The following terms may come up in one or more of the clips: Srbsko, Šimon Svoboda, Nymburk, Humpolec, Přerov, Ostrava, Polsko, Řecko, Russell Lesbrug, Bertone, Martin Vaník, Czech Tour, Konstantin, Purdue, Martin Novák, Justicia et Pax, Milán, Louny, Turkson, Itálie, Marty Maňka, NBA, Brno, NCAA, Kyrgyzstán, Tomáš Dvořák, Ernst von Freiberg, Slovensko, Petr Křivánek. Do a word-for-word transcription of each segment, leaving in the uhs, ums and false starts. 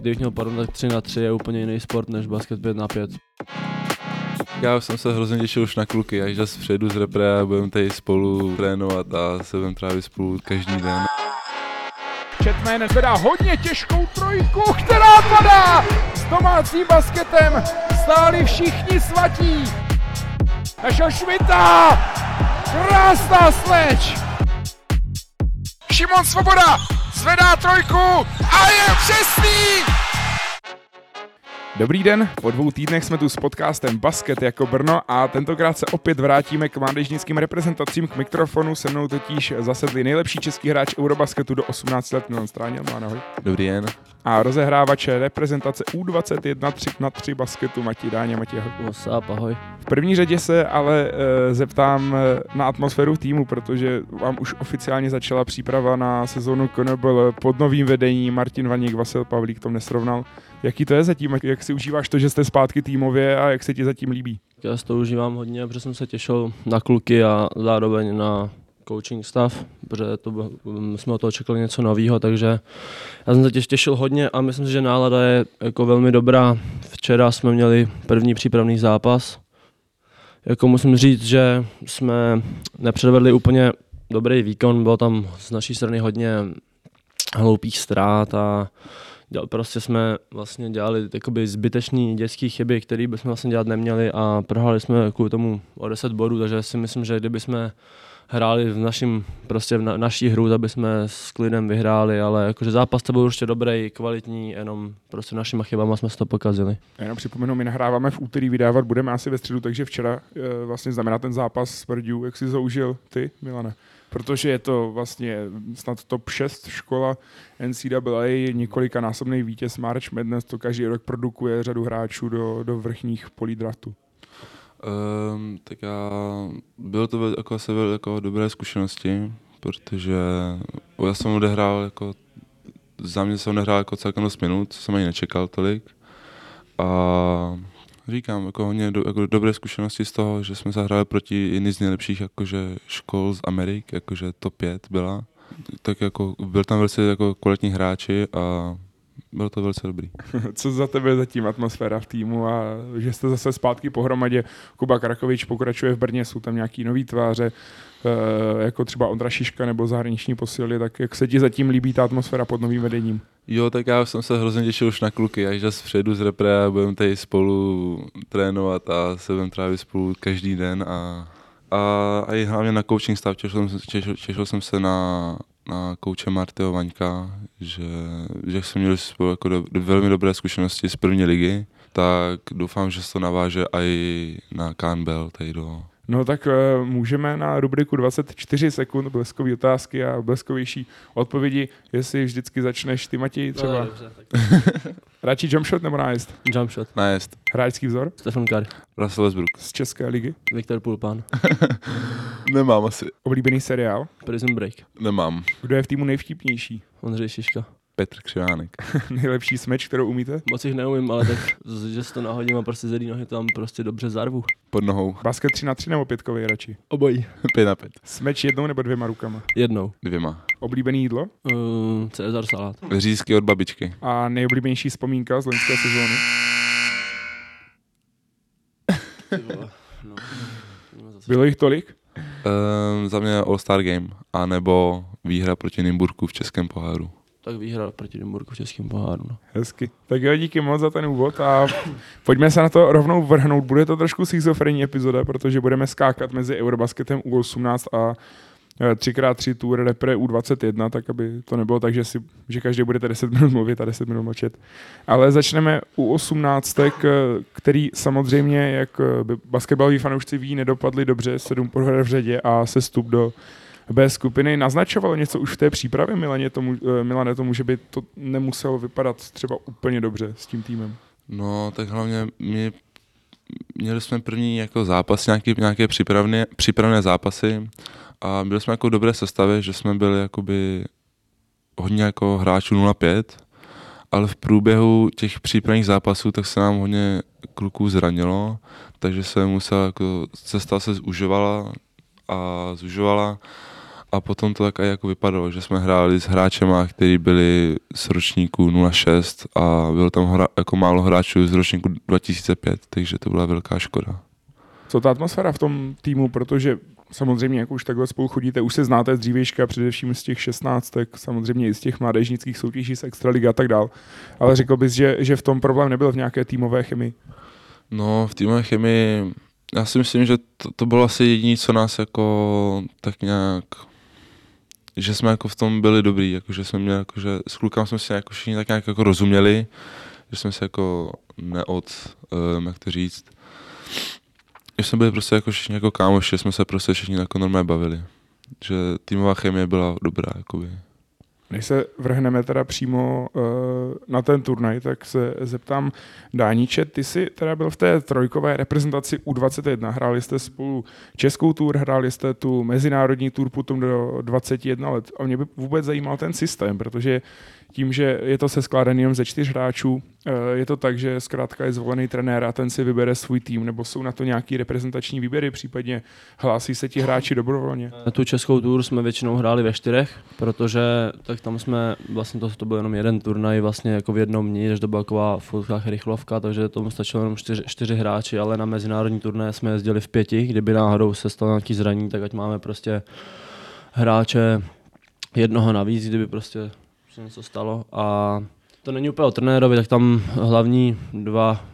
kdybych měl porovnat tři na tři, je úplně jiný sport než basket pět na pět. Já jsem se hrozně těšil už na kluky, až zase přejdu z repre a budeme tady spolu trénovat a se budeme trávit spolu každý den. Četmén zvedá hodně těžkou trojku, která padá! S domácím basketem stáli všichni svatí. Našel Švita! Krásná sleč! Šimon Svoboda zvedá trojku a je přesný! Dobrý den, po dvou týdnech jsme tu s podcastem Basket jako Brno a tentokrát se opět vrátíme k mládežnickým reprezentacím k mikrofonu. Se mnou totiž zasedli nejlepší český hráč Eurobasketu do osmnáct let Milan Stráněl. Ahoj. Dobrý den. A rozehrávač reprezentace U dvacet jedna tři na tři basketu Matěj Dáňa. Matěj, ahoj. Wasap, ahoj. V první řadě se ale e, zeptám na atmosféru týmu, protože vám už oficiálně začala příprava na sezonu K N B L pod novým vedením. Martin Vaník, Vasil Pavlík to nesrovnal. Jaký to je zatím? Jak si užíváš to, že jste zpátky týmově a jak se ti zatím líbí? Já si to užívám hodně, protože jsem se těšil na kluky a zároveň na coaching stav, protože to, jsme od toho čekali něco nového, takže já jsem se těšil hodně a myslím si, že nálada je jako velmi dobrá. Včera jsme měli první přípravný zápas. Jako musím říct, že jsme nepředvedli úplně dobrý výkon, bylo tam z naší strany hodně hloupých ztrát a Děl, prostě jsme vlastně dělali jakoby zbytečný dětské chyby, které bychom vlastně dělat neměli a prohráli jsme kvůli tomu o deset bodů, takže si myslím, že kdyby jsme hráli v našim, prostě v na, naší hru, aby jsme s klidem vyhráli, ale jakože zápas to byl určitě dobrý, kvalitní, jenom prostě našima chybama jsme se to pokazili. Jenom připomenu, my nahráváme v úterý, vydávat budeme asi ve středu, takže včera e, vlastně znamená ten zápas s Purdue, jak jsi zaužil ty, Milane? Protože je to vlastně snad top šest škola N C A A, několikanásobný vítěz March Madness, to každý rok produkuje řadu hráčů do, do vrchních polí draftu. Um, tak já, bylo to jako asi jako dobré zkušenosti, protože já jsem odehrál jako, za mě jsem odehrál jako celkem dost minut, co jsem ani nečekal tolik. A říkám, jako hodně do, jako dobré zkušenosti z toho, že jsme zahráli proti jedný z nejlepších jakože škol z Amerik, jakože top pět byla. Tak jako byl tam velice jako kvalitní hráči a bylo to velice dobrý. Co za tebe zatím atmosféra v týmu a že jste zase zpátky pohromadě. Kuba Krakovič pokračuje v Brně, jsou tam nějaký nový tváře, jako třeba Ondra Šiška nebo zahraniční posily, tak jak se ti zatím líbí ta atmosféra pod novým vedením? Jo, tak já jsem se hrozně těšil už na kluky, až zase přejdu z repre a budeme tady spolu trénovat a se budeme trávit spolu každý den a, a, a i hlavně na coaching stav, těšil jsem, těšil, těšil jsem se na na kouče Martyho Maňka, že, že jsme měli spolu jako do, velmi dobré zkušenosti z první ligy, tak doufám, že se to naváže i na K N B L tady do. No tak uh, můžeme na rubriku dvacet čtyři sekund bleskové otázky a bleskovější odpovědi, jestli vždycky začneš ty, Matěj, třeba. No, dobře, tak. Radši jumpshot nebo nájezd? Jumpshot. Nájezd. Hráčský vzor? Stefan Kary. Russell Lesbrug. Z české ligy? Viktor Pulpán. Nemám asi. Oblíbený seriál? Prison Break. Nemám. Kdo je v týmu nejvtipnější? Ondřej Šiška. Petr Křivánek. Nejlepší smeč, kterou umíte? Moc jich neumím, ale tak, že se to nahodím a prostě z jedné nohy tam prostě dobře zarvu. Pod nohou. Basket tři na tři nebo pětkovej radši? Obojí. pět na pět. Smeč jednou nebo dvěma rukama? Jednou. Dvěma. Oblíbený jídlo? Uh, Cezar salát. Řízky od babičky. A nejoblíbenější vzpomínka z loňské sezóny? no. Bylo jich tolik? Uh, za mě All-Star Game, anebo výhra proti Nymburku v českém poháru. Tak výhra proti Nymburku v českém poháru. No. Hezky. Tak jo, díky moc za ten úvod a pojďme se na to rovnou vrhnout. Bude to trošku schizofrenní epizoda, protože budeme skákat mezi Eurobasketem U osmnáct a tři krát tři Tour repre U dvacet jedna, tak aby to nebylo tak, že, si, že každý budete deset minut mluvit a deset minut mlčet. Ale začneme U osmnáct, který samozřejmě, jak basketbaloví fanoušci ví, nedopadli dobře, sedm proher v řadě a sestup do B skupiny. Naznačovalo něco už v té přípravě, Milane, tomu, Milane, tomu, že by to nemuselo vypadat třeba úplně dobře s tím týmem? No, tak hlavně my měli jsme první jako zápas, nějaký, nějaké přípravné, přípravné zápasy a byli jsme jako v dobré sestavě, že jsme byli jakoby hodně jako hráčů nula pět, ale v průběhu těch přípravných zápasů tak se nám hodně kluků zranilo, takže se musela jako, cesta se zužovala a zužovala a potom to tak aj jako vypadalo, že jsme hráli s hráčema, kteří byli z ročníku nula šest a bylo tam hra, jako málo hráčů z ročníku dva tisíce pět, takže to byla velká škoda. Co ta atmosféra v tom týmu, protože samozřejmě jak už takhle spolu chodíte, už se znáte z dřívějška, především z těch šestnáctek, samozřejmě i z těch mládežnických soutěží, z extraligy a tak dál. Ale řekl bys, že, že v tom problém nebyl v nějaké týmové chemii? No, v týmové chemii, já si myslím, že to, to bylo asi jediné, co nás jako tak nějak, že jsme jako v tom byli dobrý, jako že jsme měli, jako že s klukama jsme si jako všichni tak nějak jako rozuměli, že jsme se jako neod, um, jak to říct, že jsme byli prostě jako všichni jako kámoši, jsme se prostě všichni jako normálně bavili, že týmová chemie byla dobrá, jakoby. Když se vrhneme teda přímo uh, na ten turnaj, tak se zeptám Dániče, ty jsi teda byl v té trojkové reprezentaci U dvacet jedna, hráli jste spolu Českou tour, hráli jste tu mezinárodní tour potom do dvacet jedna let a mě by vůbec zajímal ten systém, protože tím, že je to seskládaný jen ze čtyř hráčů, uh, je to tak, že zkrátka je zvolený trenér a ten si vybere svůj tým, nebo jsou na to nějaký reprezentační výběry, případně hlásí se ti hráči dobrovolně? Tu Českou tour jsme většinou hráli ve čtyřech, protože tak tam jsme, vlastně to, to byl jenom jeden turnaj vlastně jako v jednom dní, takže to byla taková v fotkách rychlovka, takže tomu stačilo jenom čtyři, čtyři hráči, ale na mezinárodní turné jsme jezdili v pěti, kdyby náhodou se stalo nějaký zraní, tak ať máme prostě hráče jednoho navíc, kdyby prostě se něco stalo. A to není úplně o trenérovi, tak tam hlavní dva,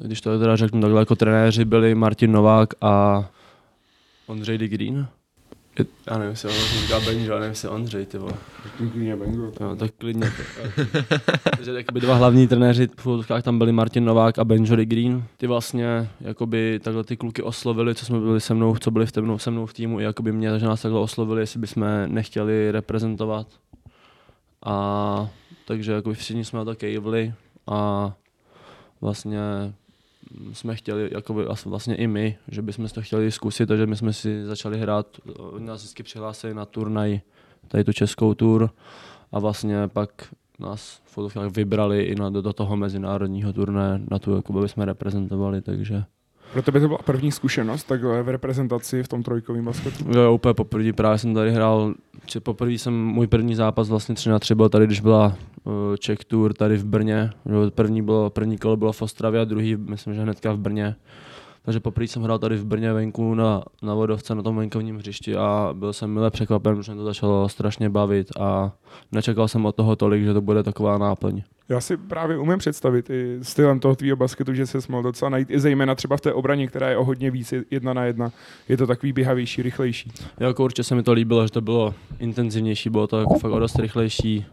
když to teda řeknu takhle jako trenéři, byli Martin Novák a Ondřej Green. Já nevím, jestli on říká Benjo, ale nevím, jestli Ondřej, ty vole. Klidně Benjo. No, tak klidně. Takže jakoby dva hlavní trenéři v fotkách tam byli Martin Novák a Benjo Green. Ty vlastně jakoby takhle ty kluky oslovili, co jsme byli se mnou, co byli v temnou, se mnou v týmu, i jakoby mě, takže nás takhle oslovili, jestli bychom nechtěli reprezentovat. A takže jakoby všichni jsme na to kejvli a vlastně jsme chtěli, jakoby, vlastně i my, že bychom to chtěli zkusit, takže my jsme si začali hrát, nás vždycky přihlásili na turnaj, tady tu Českou tour a vlastně pak nás v fotovkách vybrali i na, do toho mezinárodního turnaje, na tu, jakoby bychom reprezentovali, takže. Pro tebe to byla první zkušenost takhle v reprezentaci v tom trojkovém basketu? Jo, úplně poprvé, právě jsem tady hrál, či poprvé jsem, můj první zápas vlastně tři na tři byl tady, když byla uh, Czech Tour tady v Brně, první, bylo, první kolo bylo v Ostravě a druhý, myslím, že hnedka v Brně. Takže poprvé jsem hrál tady v Brně venku na, na Vodovce, na tom venkovním hřišti a byl jsem mile překvapen, protože mě to začalo strašně bavit a nečekal jsem od toho tolik, že to bude taková náplň. Já si právě umím představit i stylem toho tvýho basketu, že se mohl docela najít i zejména třeba v té obraně, která je o hodně víc jedna na jedna. Je to takový běhavější, rychlejší. Jako určitě se mi to líbilo, že to bylo intenzivnější, bylo to jako fakt o dost rychlejší.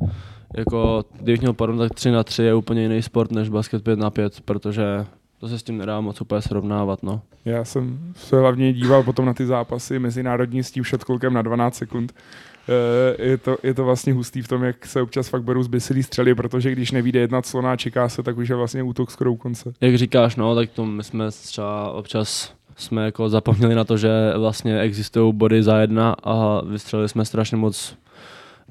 Uh, jako, kdybych měl porovnat, tak tři na tři je úplně jiný sport než basket pět na pět, protože to se s tím nedá moc úplně srovnávat, no. Já jsem se hlavně díval potom na ty zápasy mezinárodní s tím šotkolkem na dvanáct sekund. Je to, je to vlastně hustý v tom, jak se občas fakt berou zběsilí střely, protože když nevíde jedna clona a čeká se, tak už je vlastně útok skoro u konce. Jak říkáš, no, tak to my jsme třeba občas jsme jako zapomněli na to, že vlastně existují body za jedna a vystřelili jsme strašně moc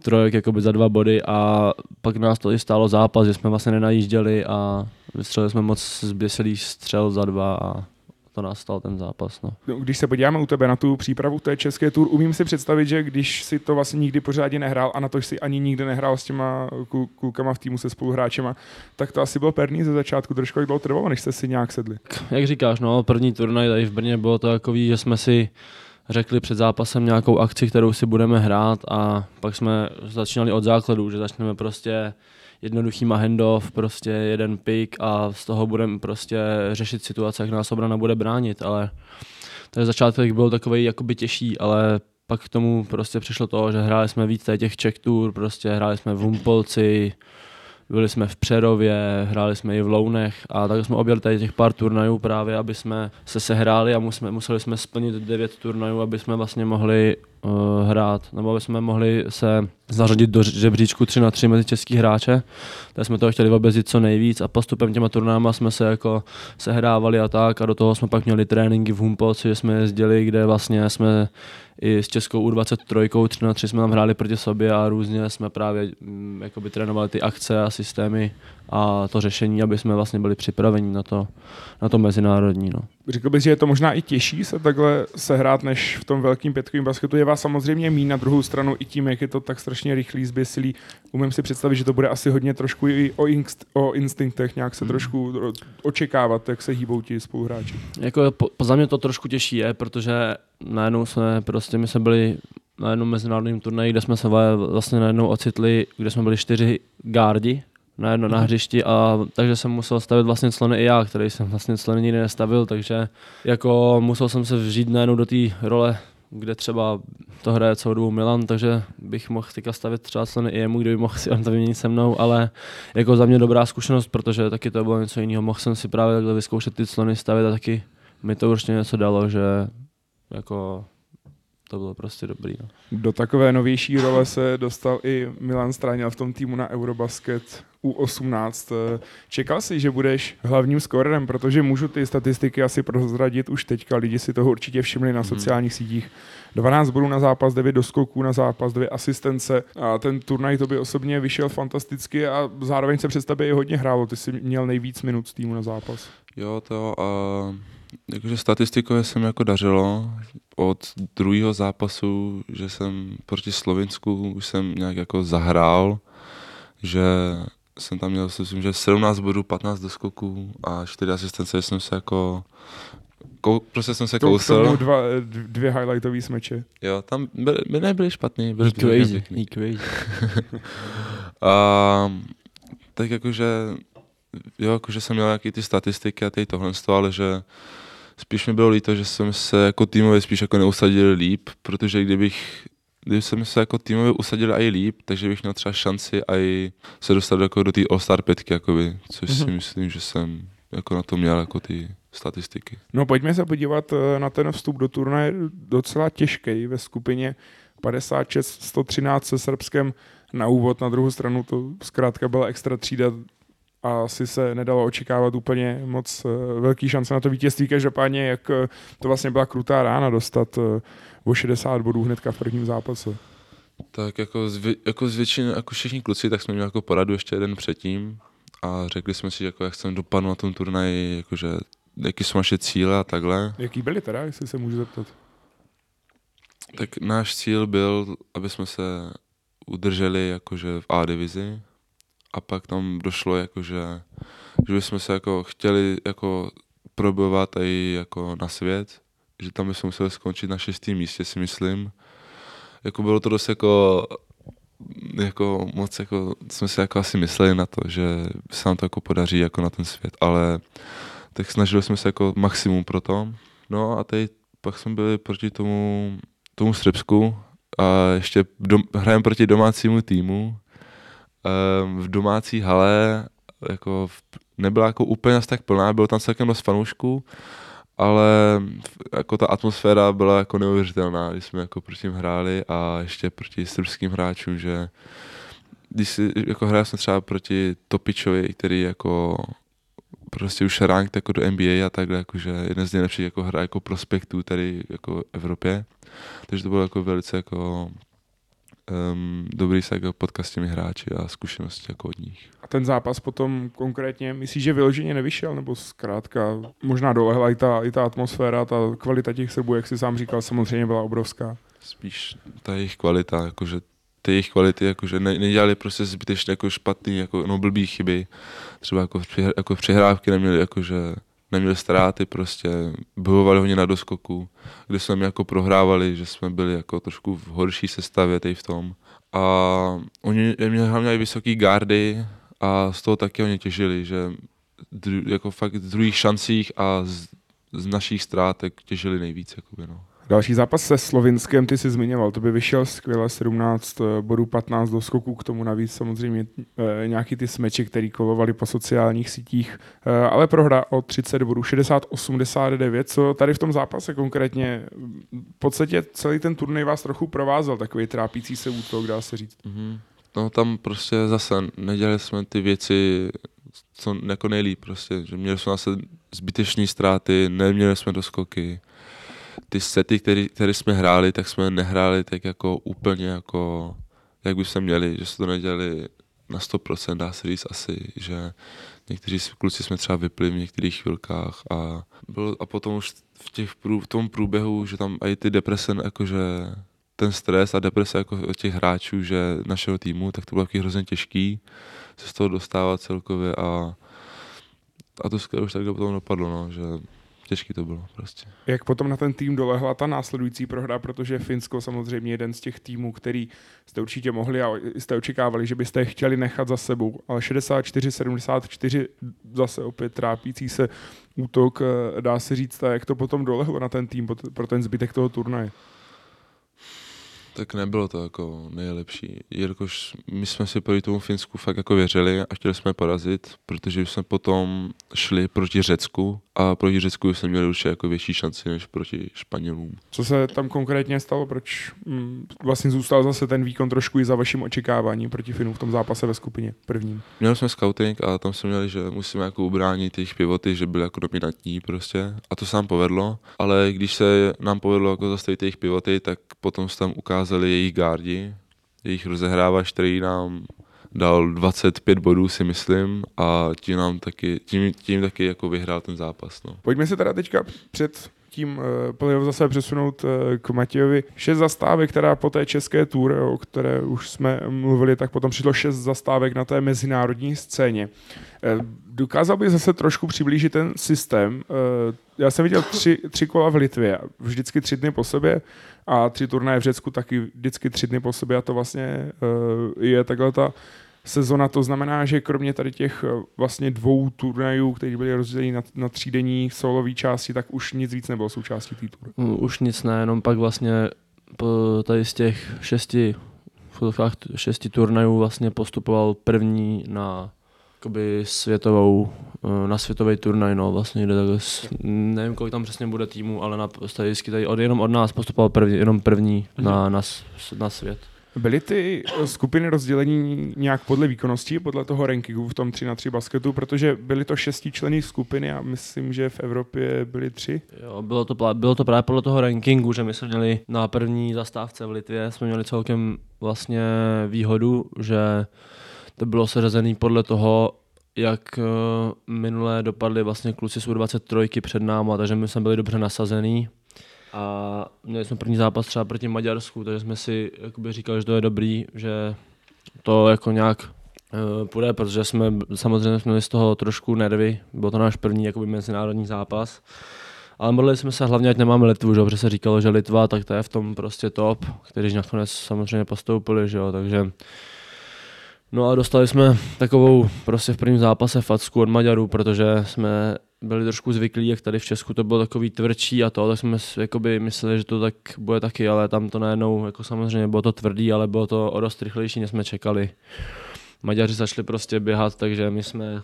trojek jakoby za dva body a pak nás to i stálo zápas, že jsme vlastně nenajížděli a vystřelili jsme moc zběsilých střel za dva a to nás stal ten zápas. No. No, když se podíváme u tebe na tu přípravu té České tour, umím si představit, že když si to vlastně nikdy pořádně nehrál a na to si ani nikdy nehrál s těma klukama v týmu se spoluhráčema, tak to asi bylo perný ze začátku, trošku jak dlouho trvalo, než jste si nějak sedli. Jak říkáš, no, první turnaj tady v Brně bylo to takový, že jsme si řekli před zápasem nějakou akci, kterou si budeme hrát a pak jsme začínali od základů, že začneme prostě jednoduchýma handoff, prostě jeden pick a z toho budeme prostě řešit situace, jak nás obrana bude bránit, ale ten začátek byl takovej jakoby těžší, ale pak k tomu prostě přišlo to, že hráli jsme víc těch Czech Tour, prostě hráli jsme v Humpolci, byli jsme v Přerově, hráli jsme i v Lounech a tak jsme objeli tady těch pár turnajů právě, aby jsme se sehráli a museli jsme splnit devět turnajů, aby jsme vlastně mohli uh, hrát, nebo aby jsme mohli se zařadit do žebříčku tři na tři mezi český hráče, tak jsme toho chtěli obezit co nejvíc a postupem těma turnáma jsme se jako sehrávali a tak a do toho jsme pak měli tréninky v Humpolci, že jsme jezdili, kde vlastně jsme i s českou U dvacet tři, tři na tři jsme tam hráli proti sobě a různě jsme právě hm, jakoby trénovali ty akce a systémy a to řešení, aby jsme vlastně byli připraveni na to, na to mezinárodní. No. Řekl bych, že je to možná i těžší se takhle sehrát, než v tom velkým pětkovým basketu. Je vás samozřejmě míň, na druhou stranu i tím, jak je to tak strašně rychlý, zběsilý. Umím si představit, že to bude asi hodně trošku i o, inst- o instinktech, nějak se trošku očekávat, jak se hýbou ti spoluhráči. Jako po, za mě to trošku těžší je, protože najednou jsme prostě, my jsme byli na jednom mezinárodním turnaji, kde jsme se vlastně najednou ocitli, kde jsme byli čtyři gardi na jedno na hřišti, a takže jsem musel stavit vlastně clony i já, který jsem vlastně clony nikdy nestavil, takže jako musel jsem se vžít najednou do té role, kde třeba to hraje celou dobu Milan, takže bych mohl teďka stavit třeba clony i jemu, kdyby mohl si on to vyměnit se mnou, ale jako za mě dobrá zkušenost, protože taky to bylo něco jiného, mohl jsem si právě takhle vyzkoušet ty clony stavit a taky mi to určitě něco dalo, že jako to bylo prostě dobrý. No. Do takové novější role se dostal i Milan Stráněl v tom týmu na Eurobasket U osmnáct. Čekal jsi, že budeš hlavním skorerem, protože můžu ty statistiky asi prozradit už teďka, lidi si toho určitě všimli na sociálních sítích. dvanáct bodů na zápas, devět doskoků na zápas, dvě asistence a ten turnaj tobě osobně vyšel fantasticky a zároveň se přes tebe i hodně hrálo, ty jsi měl nejvíc minut z týmu na zápas. Jo, to... Uh... Takže statistikové se mi jako dařilo od druhého zápasu, že jsem proti Slovinsku už jsem nějak jako zahrál, že jsem tam měl, myslím, že sedmnáct bodů, patnáct doskoků a čtyři asistence, jsem se jako kou, prostě jsem se to, kousal. To dva, dvě highlightové smeče. Jo, tam by, by nebyly špatný, byly crazy. A tak jakože jo, jakože jsem měl nějaký ty statistiky a tady tohle z toho, ale že spíš mi bylo líto, že jsem se jako týmově spíš jako neusadil líp, protože kdybych, kdybych jsem se jako týmově usadil i líp, takže bych měl třeba šanci i se dostat jako do té All-Star pětky, jakoby, což mm-hmm. si myslím, že jsem jako na to měl jako ty statistiky. No pojďme se podívat na ten vstup do turnaje, docela těžký ve skupině padesát šest sto třináct se Srbskem na úvod, na druhou stranu to zkrátka byla extra třída, a asi se nedalo očekávat úplně moc velký šance na to vítězství. Každopádně, jak to vlastně byla krutá rána dostat o šedesát bodů hnedka v prvním zápase. Tak jako, zvě, jako, zvětšin, jako všichni kluci, tak jsme měli jako poradu ještě jeden předtím a řekli jsme si, jako, jak chceme dopadnout na tom turnaji, jakože, jaký jsou naše cíle a takhle. Jaký byly teda, jestli se můžu zeptat? Tak náš cíl byl, aby jsme se udrželi jakože v A divizi. A pak tam došlo, jakože, že bychom se jako chtěli jako probojovat i jako na svět, že tam bychom museli skončit na šestém místě, si myslím. Jako bylo to dost jako, jako moc, jako, jsme si jako asi mysleli na to, že se nám to jako podaří jako na ten svět, ale tak snažili jsme se jako maximum pro to. No a teď pak jsme byli proti tomu, tomu Srbsku a ještě dom, hrajeme proti domácímu týmu. V domácí hale jako nebyla jako úplně tak plná, bylo tam celkem dost fanoušků, ale jako ta atmosféra byla jako neuvěřitelná, když jsme jako proti ním hráli a ještě proti srbským hráčům, že když si, jako hrál jsem třeba proti Topičovi, který jako prostě už rank jako do N B A a takhle, jakože jeden z nejlepších jako hra jako prospektů tady jako v Evropě, takže to bylo jako velice jako Um, dobrý se jako podcast s těmi hráči a zkušenosti jako od nich. A ten zápas potom konkrétně, myslíš, že vyloženě nevyšel, nebo zkrátka možná dolehla i ta, i ta atmosféra, ta kvalita těch Srbů, jak jsi sám říkal, samozřejmě byla obrovská? Spíš ta jejich kvalita, jakože ty jejich kvality, jakože ne, nedělali prostě zbytečně jako špatný, jako no blbý chyby, třeba jako, jako přehrávky neměli, jakože neměli ztráty, prostě bojovali hodně na doskoku, kde jsme jako prohrávali, že jsme byli jako trošku v horší sestavě tady v tom. A oni měli hlavně vysoký gardy a z toho taky oni těžili, že dru, jako fakt z druhých šancích a z, z našich ztrátek těžili nejvíc. Jakoby, no. Další zápas se Slovinskem, ty jsi zmiňoval, to by vyšel skvěle, sedmnáct bodů, patnáct do skoků, k tomu navíc samozřejmě nějaký ty smeče, které kolovaly po sociálních sítích, ale prohra o třicet bodů, šedesát osmdesát devět, co tady v tom zápase konkrétně, v podstatě celý ten turnaj vás trochu provázal, takový trápící se útok, dá se říct. No tam prostě zase nedělali jsme ty věci co jako nejlíp, prostě, že měli jsme zase zbytečné ztráty, neměli jsme doskoky. Ty sety, které, které jsme hráli, tak jsme nehráli tak jako úplně jako, jak by se měli, že se to nedělali na sto procent, dá se říct asi, že někteří kluci jsme třeba vypli v některých chvilkách a, bylo, a potom už v, těch, v tom průběhu, že tam i ty deprese, jakože ten stres a deprese jako od těch hráčů, že našeho týmu, tak to bylo taky hrozně těžký se z toho dostávat celkově a, a to skoro už takhle potom dopadlo, no, že těžký to bylo prostě. Jak potom na ten tým dolehla ta následující prohra, protože Finsko samozřejmě jeden z těch týmů, který jste určitě mohli a jste očekávali, že byste chtěli nechat za sebou, ale šedesát čtyři sedmdesát čtyři zase opět trápící se útok, dá se říct, jak to potom dolehlo na ten tým pro ten zbytek toho turnaje? Tak nebylo to jako nejlepší, jelikož my jsme si proti tomu Finsku fakt jako věřili a chtěli jsme porazit, protože jsme potom šli proti Řecku a proti Řecku jsme měli určitě jako větší šanci než proti Španělům. Co se tam konkrétně stalo, proč hm, vlastně zůstal zase ten výkon trošku i za vaším očekáváním proti Finům v tom zápase ve skupině prvním? Měli jsme scouting a tam jsme měli, že musíme jako ubránit těch pivoty, že byly jako dominantní prostě a to se nám povedlo, ale když se nám povedlo jako zastavit těch pivoty, tak potom se tam ukázalo jejich gardi, jejich rozehrávač, který nám dal dvacet pět bodů, si myslím, a tím nám taky, tím, tím taky jako vyhrál ten zápas. No. Pojďme se teda teďka před tím playoff zase přesunout k Matějovi. Šest zastávek, která po té české tour, o které už jsme mluvili, tak potom přišlo šest zastávek na té mezinárodní scéně. Dokázal bych zase trošku přiblížit ten systém. Já jsem viděl tři, tři kola v Litvě, vždycky tři dny po sobě a tři turnaje v Řecku taky vždycky tři dny po sobě a to vlastně je takhle ta sezona, to znamená, že kromě tady těch vlastně dvou turnajů, které byly rozděleny na, na třídenní solový části, tak už nic víc nebylo součástí té turnaje. Už nic ne, jenom pak vlastně tady z těch šesti, šesti turnajů vlastně postupoval první na jakoby světovou, na světový turnaj, no vlastně jde takhle, nevím kolik tam přesně bude týmu, ale na statisky tady od, jenom od nás postupoval první, jenom první na, na, na svět. Byly ty skupiny rozdělení nějak podle výkonnosti, podle toho rankingu v tom tři na tři basketu, protože byly to šestičlenné skupiny a myslím, že v Evropě byly tři. Jo, bylo to, bylo to právě podle toho rankingu, že my jsme měli na první zastávce v Litvě, jsme měli celkem vlastně výhodu, že to bylo seřazené podle toho, jak minulé dopadly vlastně kluci z U dvacet tři před náma, takže my jsme byli dobře nasazení. A měli jsme první zápas třeba proti Maďarsku, takže jsme si jakoby říkali, že to je dobrý, že to jako nějak uh, půjde, protože jsme samozřejmě jsme měli z toho trošku nervy, byl to náš první jakoby mezinárodní zápas. Ale modlili jsme se hlavně, ať nemáme Litvu, že? Protože se říkalo, že Litva, tak to je v tom prostě top, kteří nakonec samozřejmě postoupili, že jo, takže no a dostali jsme takovou prostě v prvním zápase facku od Maďarů, protože jsme byli trošku zvyklí, jak tady v Česku to bylo takový tvrdší a to, tak jsme jakoby mysleli, že to tak bude taky, ale tam to najednou, jako samozřejmě bylo to tvrdý, ale bylo to o dost rychlejší, než jsme čekali. Maďaři začali prostě běhat, takže my jsme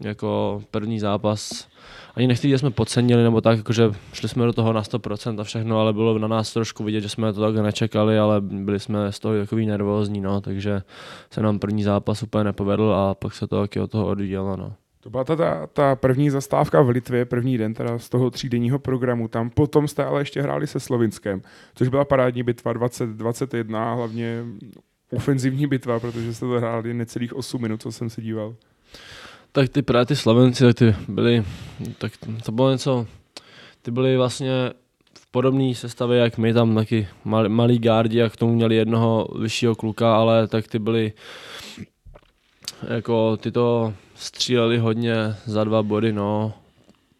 jako první zápas, ani nechtěli, že jsme podcenili nebo tak, jakože šli jsme do toho na sto procent a všechno, ale bylo na nás trošku vidět, že jsme to tak nečekali, ale byli jsme z toho takový nervózní, no, takže se nám první zápas úplně nepovedl a pak se to taky od toho odvíjelo, no. To byla ta, ta, ta první zastávka v Litvě, první den teda z toho třídenního programu. Tam potom jste ale ještě hráli se Slovinskem, což byla parádní bitva dvacet dvacet jedna a hlavně ofenzivní bitva, protože jste to hráli necelých osm minut, co jsem si díval. Tak ty právě ty Slovenci, tak ty byli, tak to bylo něco, ty byli vlastně v podobné sestavě, jak my tam taky mal, malí gardi a k tomu měli jednoho vyššího kluka, ale tak ty byli jako ty to stříleli hodně za dva body, no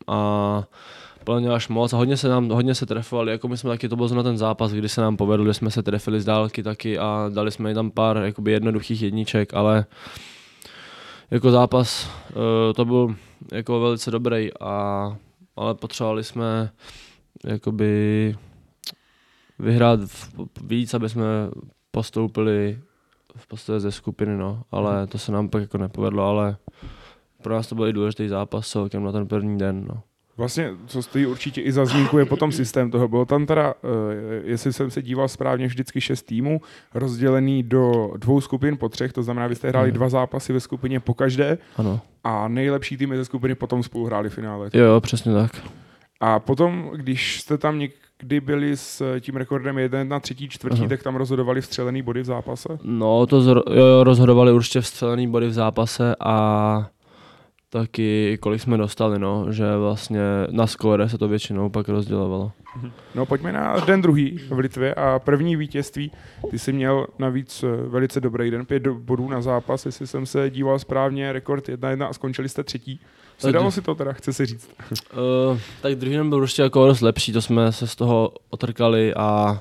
a plně až moc a hodně se nám, hodně se trefovali, jako my jsme taky, to byl na ten zápas, kdy se nám povedlo, že jsme se trefili z dálky taky a dali jsme jim tam pár jakoby jednoduchých jedniček, ale jako zápas to byl jako velice dobrý a ale potřebovali jsme jakoby vyhrát v, víc, aby jsme postoupili v podstatě ze skupiny, no, ale to se nám pak jako nepovedlo, ale pro nás to byl i důležitý zápas celkem na ten první den, no. Vlastně, co stojí určitě i za zmínku, je potom systém toho. Bylo tam teda, jestli jsem se díval správně, vždycky šest týmů, rozdělený do dvou skupin po třech, to znamená, vy jste hráli dva zápasy ve skupině po každé, ano. A nejlepší týmy ze skupiny potom spolu hráli finále. Jo, přesně tak. A potom, když jste tam někdy byli s tím rekordem jedna na třetí, čtvrtí, tak tam rozhodovali vstřelený body v zápase? No, to zro- jo, rozhodovali určitě vstřelený body v zápase a taky kolik jsme dostali, no, že vlastně na skóre se to většinou pak rozdělovalo. No, pojďme na den druhý v Litvě a první vítězství. Ty jsi měl navíc velice dobrý den, pět bodů na zápas, jestli jsem se díval správně, rekord jedna jedna a skončili jste třetí. Sedalo si to teda, chce se říct. Uh, tak druhý den byl určitě jako dost lepší, to jsme se z toho otrkali a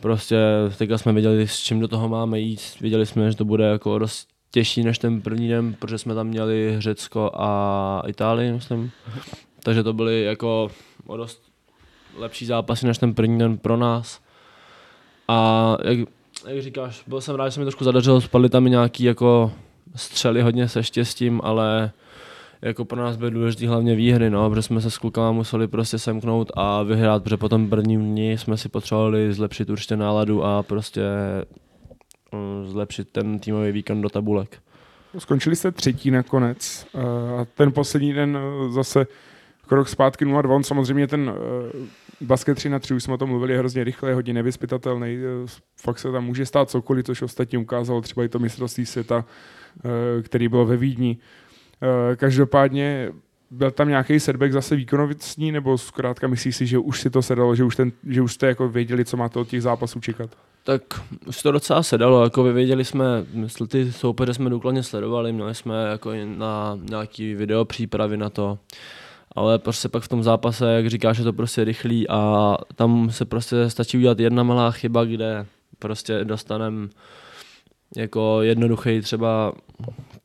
prostě teďka jsme věděli, s čím do toho máme jít, věděli jsme, že to bude jako dost těžší než ten první den, protože jsme tam měli Řecko a Itálii, myslím. Takže to byly jako o dost lepší zápasy než ten první den pro nás. A jak, jak říkáš, byl jsem rád, že se mi trošku zadařilo, spadly tam i nějaký jako střely hodně se štěstím, ale jako pro nás byly důležitý hlavně výhry, no, protože jsme se s klukama museli prostě semknout a vyhrát, protože po tom prvním dní jsme si potřebovali zlepšit určitě náladu a prostě zlepšit ten týmový výkon do tabulek. Skončili jste třetí nakonec a ten poslední den zase krok zpátky nula dva, on samozřejmě ten basket tři na tři, už jsme o tom mluvili, je hrozně rychle, hodně nevyspytatelný, fakt se tam může stát cokoliv, což ostatně ukázalo třeba i to mistrovství světa, který bylo ve Vídni. Každopádně byl tam nějaký setback zase výkonovicní, nebo zkrátka myslíš si, že už si to sedalo, že už, ten, že už jste jako věděli, co máte od těch zápasů čekat? Tak už to docela sedalo, jako věděli jsme, myslím, ty soupeře jsme důkladně sledovali, měli jsme jako na nějaký video přípravy na to, ale prostě pak v tom zápase, jak říkáš, je to prostě rychlý a tam se prostě stačí udělat jedna malá chyba, kde prostě dostaneme jako jednoduchý třeba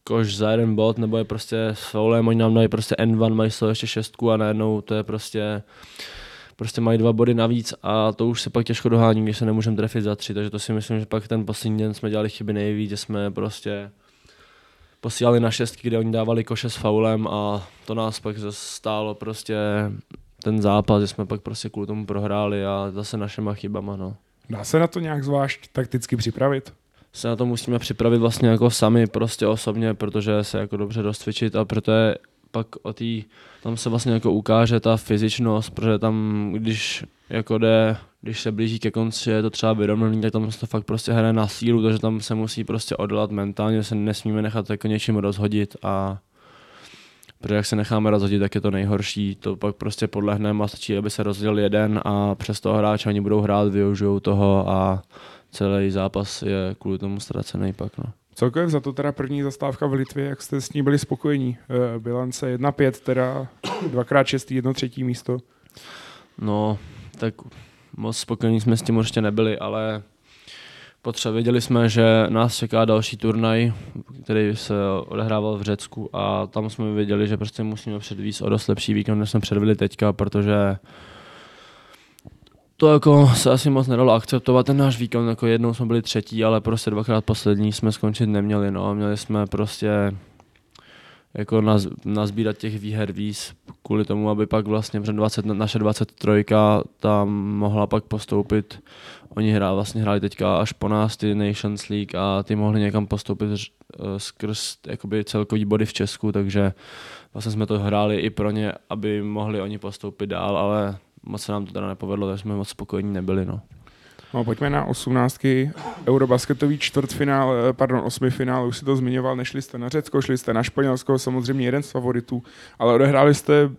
koš za jeden bod, nebo je prostě s foulem, oni nám dají prostě en jedna, mají to ještě šestku a najednou to je prostě, prostě mají dva body navíc a to už se pak těžko dohání, když se nemůžeme trefit za tři, takže to si myslím, že pak ten poslední den jsme dělali chyby nejvíc, že jsme prostě posílali na šestky, kde oni dávali koše s foulem a to nás pak stálo prostě ten zápas, že jsme pak prostě kvůli tomu prohráli a zase našima chybama, no. Dá se na to nějak zvlášť takticky připravit? Se na to musíme připravit vlastně jako sami prostě osobně, protože se jako dobře dostvičit a proto je pak o té, tam se vlastně jako ukáže ta fyzičnost, protože tam, když jako jde, když se blíží ke konci, je to třeba vyrovnaný, tak tam se to fakt prostě hraje na sílu, takže tam se musí prostě odolat mentálně, se nesmíme nechat jako něčím rozhodit a protože jak se necháme rozhodit, tak je to nejhorší, to pak prostě podlehneme a stačí, aby se rozdělil jeden a přes toho hráče oni budou hrát, využijou toho a celý zápas je kvůli tomu ztracený pak. No. Celkově za to teda první zastávka v Litvě, jak jste s ní byli spokojení? Bilance jedna pět, teda dvakrát šestý, jedno třetí místo. No, tak moc spokojení jsme s tím určitě nebyli, ale potřeba věděli jsme, že nás čeká další turnaj, který se odehrával v Řecku a tam jsme věděli, že prostě musíme předvést o dost lepší výkon, než jsme předvedli teďka, protože to jako se asi moc nedalo akceptovat, ten náš výkon, jako jednou jsme byli třetí, ale prostě dvakrát poslední jsme skončit neměli, no, měli jsme prostě jako naz, nazbírat těch výher víc kvůli tomu, aby pak vlastně před dvacet, naše dvacet tři tam mohla pak postoupit, oni hráli, vlastně hráli teďka až po nás ty Nations League a ty mohli někam postoupit skrz jakoby celkový body v Česku, takže vlastně jsme to hráli i pro ně, aby mohli oni postoupit dál, ale moc se nám to teda nepovedlo, takže jsme moc spokojení nebyli. No. No, pojďme na osmnáctky. Eurobasketový čtvrtfinál, pardon, osmifinál, už si to zmiňoval, nešli jste na Řecko, šli jste na Španělsko, samozřejmě jeden z favoritů, ale odehráli jste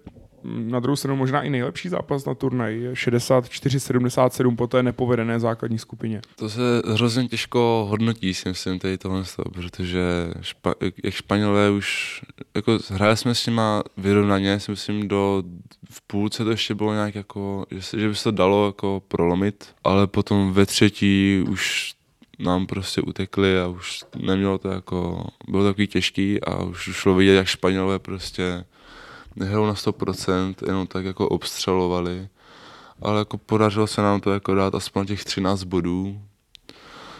na druhou stranu možná i nejlepší zápas na turnaji, šedesát čtyři sedmdesát sedm po té nepovedené základní skupině. To se hrozně těžko hodnotí, si myslím, tady tohle, protože špa, jak Španělé už, jako hráli jsme s nima vyrovnaně, si myslím, do, v půlce to ještě bylo nějak jako, že, že by se to dalo jako prolomit, ale potom ve třetí už nám prostě utekli a už nemělo to jako, bylo takový těžký a už šlo vidět, jak Španělé prostě nehrou na sto procent, jenom tak jako obstřelovali ale jako podařilo se nám to jako dát aspoň těch třináct bodů,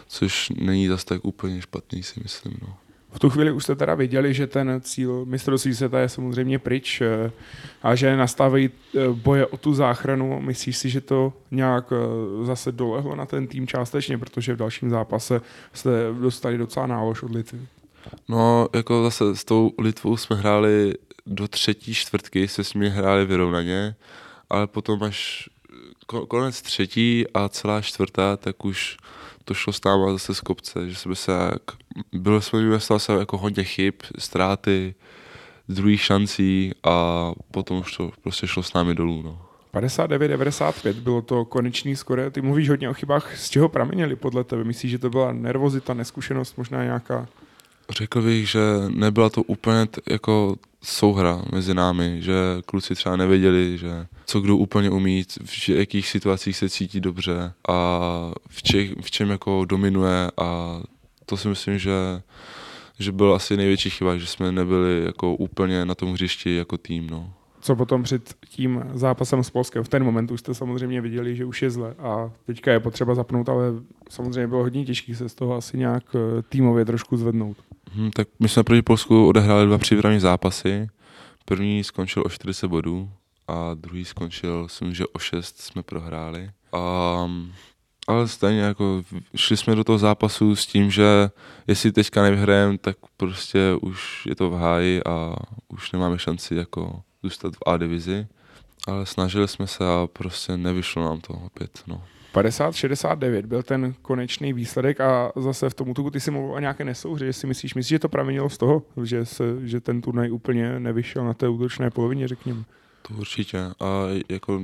což není zase tak úplně špatný, si myslím. No. V tu chvíli už jste teda viděli, že ten cíl mistrovství světa je samozřejmě pryč a že nastávají boje o tu záchranu. Myslíš si, že to nějak zase dolehlo na ten tým částečně, protože v dalším zápase jste dostali docela nálož od Litvy? No, jako zase s tou Litvou jsme hráli do třetí čtvrtky, se s nimi hráli vyrovnaně, ale potom až konec třetí a celá čtvrtá, tak už to šlo s náma zase z kopce, že jsme se jak, bylo jsme měli se jako hodně chyb, ztráty, druhých šancí a potom už to prostě šlo s námi dolů. No. padesát devět devadesát pět bylo to konečný skore, ty mluvíš hodně o chybách, z čeho pramenily podle tebe? Myslíš, že to byla nervozita, neskušenost, možná nějaká? Řekl bych, že nebyla to úplně t- jako souhra mezi námi, že kluci třeba nevěděli, že co kdo úplně umí, v jakých situacích se cítí dobře a v, čech, v čem jako dominuje a to si myslím, že, že byla asi největší chyba, že jsme nebyli jako úplně na tom hřišti jako tým. No. Co potom před tím zápasem s Polskem? V ten moment už jste samozřejmě viděli, že už je zle a teďka je potřeba zapnout, ale samozřejmě bylo hodně těžké se z toho asi nějak týmově trošku zvednout. Hmm, tak my jsme proti Polsku odehráli dva přípravné zápasy. První skončil o čtyřicet bodů a druhý skončil, jsem, že o šest jsme prohráli. A, ale stejně jako šli jsme do toho zápasu s tím, že jestli teďka nevyhrajeme, tak prostě už je to v háji a už nemáme šanci jako zůstat v A divizi. Ale snažili jsme se a prostě nevyšlo nám to opět. No. padesát šedesát devět byl ten konečný výsledek a zase v tom útoku ty si mluvil o nějaké nesouhře, že si myslíš, myslíš, že to pramenilo z toho, že, se, že ten turnaj úplně nevyšel na té útočné polovině, řekněme? To určitě a jako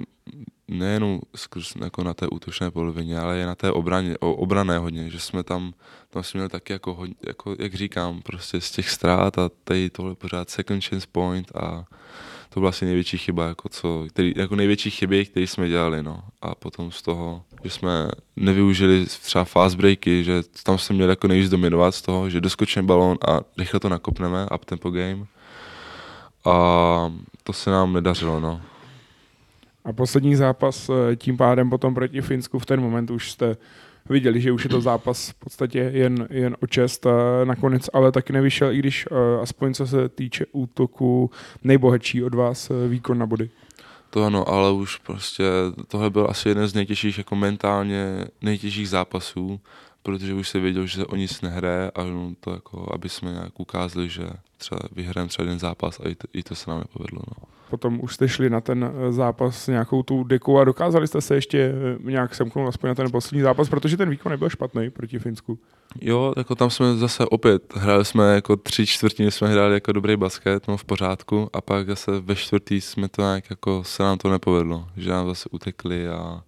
nejenom skrz jako na té útočné polovině, ale je na té obraně, obrané hodně, že jsme tam, tam jsme měli taky jako, hodně, jako jak říkám, prostě z těch ztrát a tady tohle pořád second chance point a to byla asi největší chyba, jako, co, který, jako největší chyby, které jsme dělali. No. A potom z toho, že jsme nevyužili třeba fast breaky, že tam jsme měli jako nejvíc dominovat z toho, že doskočíme balón a rychle to nakopneme, up tempo game. A to se nám nedařilo. No. A poslední zápas tím pádem potom proti Finsku, v ten moment už jste viděli, že už je to zápas v podstatě jen, jen o čest nakonec, ale taky nevyšel, i když aspoň co se týče útoku nejbohatší od vás výkon na body. To ano, ale už prostě tohle byl asi jeden z nejtěžších jako mentálně nejtěžších zápasů, protože už se věděl, že se o nic nehraje a to jako, aby jsme nějak ukázali, že třeba vyhrajeme třeba jeden zápas a i to, i to se nám nepovedlo. No. Potom už jste šli na ten zápas nějakou tu dekou a dokázali jste se ještě nějak semknout aspoň na ten poslední zápas, protože ten výkon nebyl špatný proti Finsku. Jo, jako tam jsme zase opět, hráli jsme jako tři čtvrtiny, jsme hráli jako dobrý basket, no v pořádku a pak zase ve čtvrtý jsme to nějak jako se nám to nepovedlo, že nám zase utekli a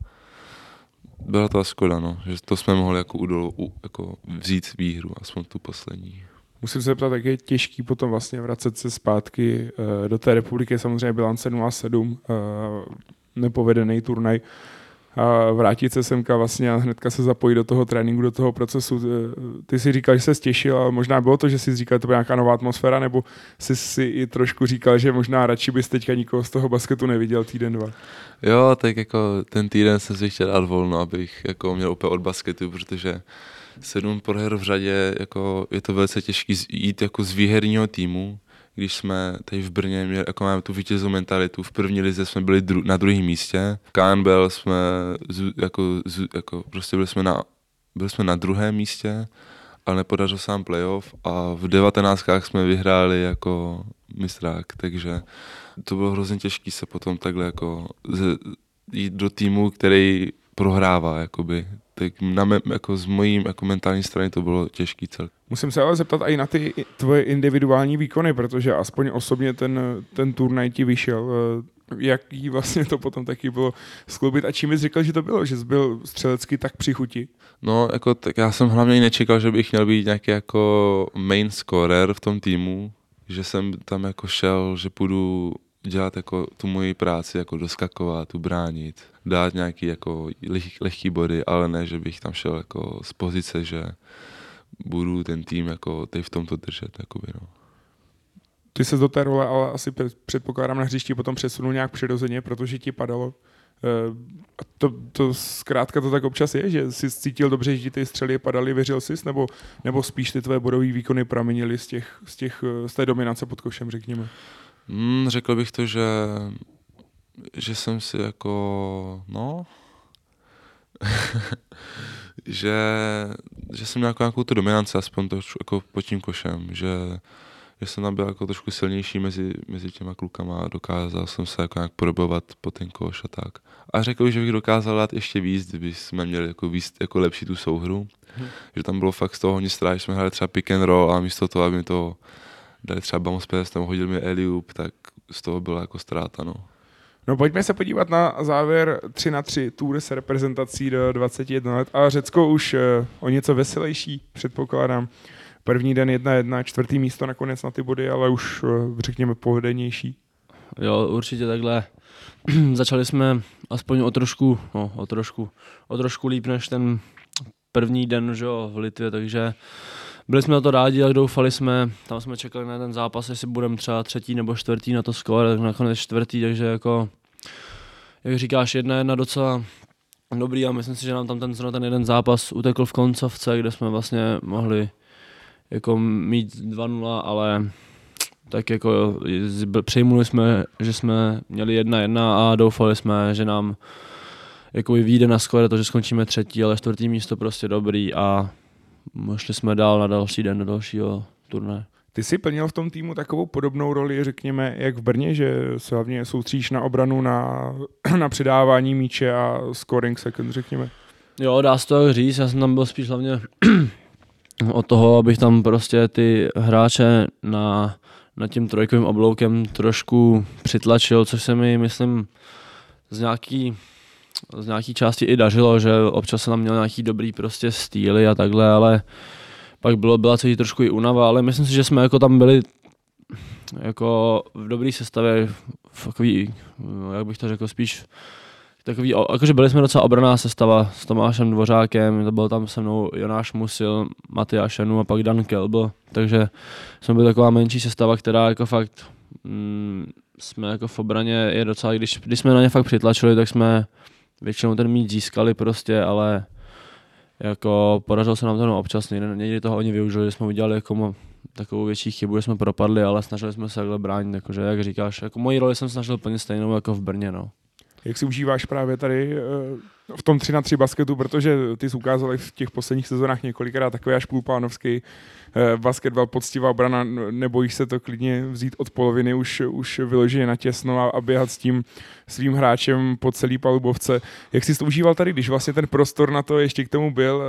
byla to škoda, no, že to jsme mohli jako, udolo, jako vzít výhru, aspoň tu poslední. Musím se zeptat, jak je těžký potom vlastně vracet se zpátky do té republiky, samozřejmě bilance nula sedm, nepovedený turnaj, a vrátit se semka vlastně a hnedka se zapojit do toho tréninku, do toho procesu. Ty si říkal, že se stěšil, ale možná bylo to, že jsi říkal, že to byla nějaká nová atmosféra, nebo jsi si i trošku říkal, že možná radši bys teďka nikoho z toho basketu neviděl týden, dva. Jo, tak jako ten týden jsem si chtěl dát volno, abych jako měl úplně od basketu, protože sedm proher v řadě, jako je to velice těžké jít jako z výherního týmu, když jsme tady v Brně měli, jako máme tu vítězovou mentalitu, v první lize jsme byli dru- na druhém místě, v K N B L jsme, z- jako, z- jako prostě byli jsme, na, byli jsme na druhém místě, ale nepodařil se nám playoff a v devatenáctkách jsme vyhráli jako mistrák, takže to bylo hrozně těžké se potom takhle jako z- jít do týmu, který prohrává, jakoby. Tak na me, jako z mojí jako mentální strany to bylo těžký celé. Musím se ale zeptat i na ty tvoje individuální výkony, protože aspoň osobně ten, ten turnaj ti vyšel. Jaký vlastně to potom taky bylo skloubit a čím jsi říkal, že to bylo, že jsi byl střelecky tak při chuti? No, jako, tak já jsem hlavně nečekal, že bych měl být nějaký jako main scorer v tom týmu, že jsem tam jako šel, že půjdu dělat jako tu moji práci, jako doskakovat, tu bránit, dát nějaký jako leh, lehký body, ale ne, že bych tam šel jako z pozice, že budu ten tým jako teď v tomto držet. Jakoby, no. Ty se do té role, ale asi předpokládám na hřišti potom přesunul nějak přirozeně, protože ti padalo A to, to zkrátka to tak občas je, že jsi cítil dobře, že ty střely padaly, věřil jsi, nebo, nebo spíš ty tvé bodové výkony pramenily z, těch, z, těch, z té dominace pod košem, řekněme? Mm, řekl bych to, že, že jsem si jako, no, že, že jsem měl jako nějakou tu dominanci, aspoň trošku, jako pod tím košem, že, že jsem tam byl jako trošku silnější mezi, mezi těma klukama a dokázal jsem se jako nějak podobovat po ten koš a tak. A řekl bych, že bych dokázal dát ještě víc, kdyby jsme měli jako, víc, jako lepší tu souhru, hmm. že tam bylo fakt z toho hodně strach, že jsme hráli třeba pick and roll a místo toho, aby mi to dali třeba bounce pass, nebo hodil mi alley-oop, tak z toho byla jako ztráta, no. No pojďme se podívat na závěr tři na tři tour s reprezentací do dvacet jedna let a Řecko už o něco veselější, předpokládám. První den jedna jedna, čtvrtý místo nakonec na ty body, ale už řekněme pohodlnější. Jo, určitě takhle. Začali jsme aspoň o trošku, no, o trošku, o trošku líp než ten první den, že jo, v Litvě, takže byli jsme na to rádi, ale doufali jsme, tam jsme čekali na ten zápas, jestli budeme třeba třetí nebo čtvrtý na to skóre, tak nakonec čtvrtý, takže jako, jak říkáš, jedna jedna docela dobrý a myslím si, že nám tam ten, ten jeden zápas utekl v koncovce, kde jsme vlastně mohli jako mít dva nula, ale tak jako přejmuli jsme, že jsme měli jedna jedna a doufali jsme, že nám jako vyjde na skóre to, že skončíme třetí, ale čtvrtý místo prostě dobrý a šli jsme dál na další den do dalšího turné. Ty jsi plnil v tom týmu takovou podobnou roli, řekněme, jak v Brně, že se hlavně soustříš na obranu, na, na předávání míče a scoring second, řekněme. Jo, dá se to říct, já jsem tam byl spíš hlavně od toho, abych tam prostě ty hráče na, na tím trojkovým obloukem trošku přitlačil, což se mi, myslím, z nějaký... z nějaký části i dařilo, že občas jsem tam měl nějaký dobrý prostě stýly a takhle, ale pak bylo, byla celý trošku i únava, ale myslím si, že jsme jako tam byli jako v dobrý sestavě, v takový, jak bych to řekl, spíš takový, jakože byli jsme docela obranná sestava s Tomášem Dvořákem, to byl tam se mnou Jonáš Musil, Matyáš Janu a pak Dan Kelbl, takže jsme byli taková menší sestava, která jako fakt mm, jsme jako v obraně je docela, když, když jsme na ně fakt přitlačili, tak jsme většinou ten míč získali prostě, ale jako podařilo se nám to občas, někdy, někdy toho oni využili, že jsme udělali jako takovou větší chybu, že jsme propadli, ale snažili jsme se takhle bránit, jakože jak říkáš, jako moji roli jsem snažil plně stejnou jako v Brně, no. Jak si užíváš právě tady v tom tři na tři basketu, protože ty jsi ukázal v těch posledních sezónách několikrát takový až půlpánovský basketbal, poctivá obrana, nebojíš se to klidně vzít od poloviny, už, už vyloženě natěsno a, a běhat s tím svým hráčem po celý palubovce. Jak jsi to užíval tady, když vlastně ten prostor na to ještě k tomu byl,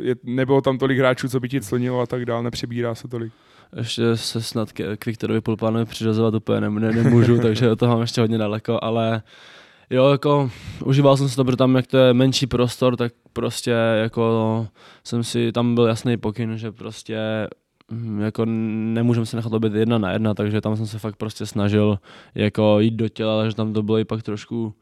je, nebylo tam tolik hráčů, co by ti clonilo a tak dál, nepřebírá se tolik? Ještě se snad k, k Viktorovi Pulpánovi přiřazovat úplně ne, nemůžu, takže do toho mám ještě hodně daleko, ale jo, jako užíval jsem si to, protože tam jak to je menší prostor, tak prostě jako jsem si, tam byl jasný pokyn, že prostě jako nemůžeme se nechat obět jedna na jedna, takže tam jsem se fakt prostě snažil jako jít do těla, ale že tam to bylo i pak trošku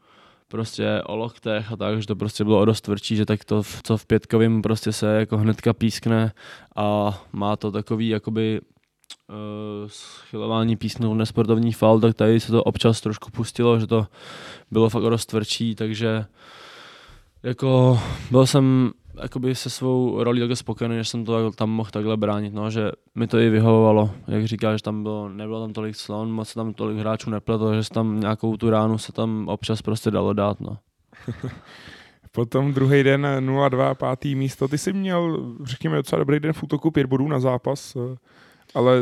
prostě o loktech a tak, že to prostě bylo o dost tvrdší, že tak to, co v pětkovým prostě se jako hnedka pískne a má to takový jakoby Uh, schylování písnou nesportovní foul, tak tady se to občas trošku pustilo, že to bylo fakt dost tvrdší, takže jako byl jsem jakoby se svou rolí takhle spokojený, že jsem to jako tam mohl takhle bránit, no, že mi to i vyhovovalo, jak říkáš, že tam bylo, nebylo tam tolik slon, moc se tam tolik hráčů nepletlo, že se tam nějakou tu ránu se tam občas prostě dalo dát, no. Potom druhý den nula dva, pátý místo, ty jsi měl, řekněme, docela dobrý den v útoku, pět bodů na zápas, ale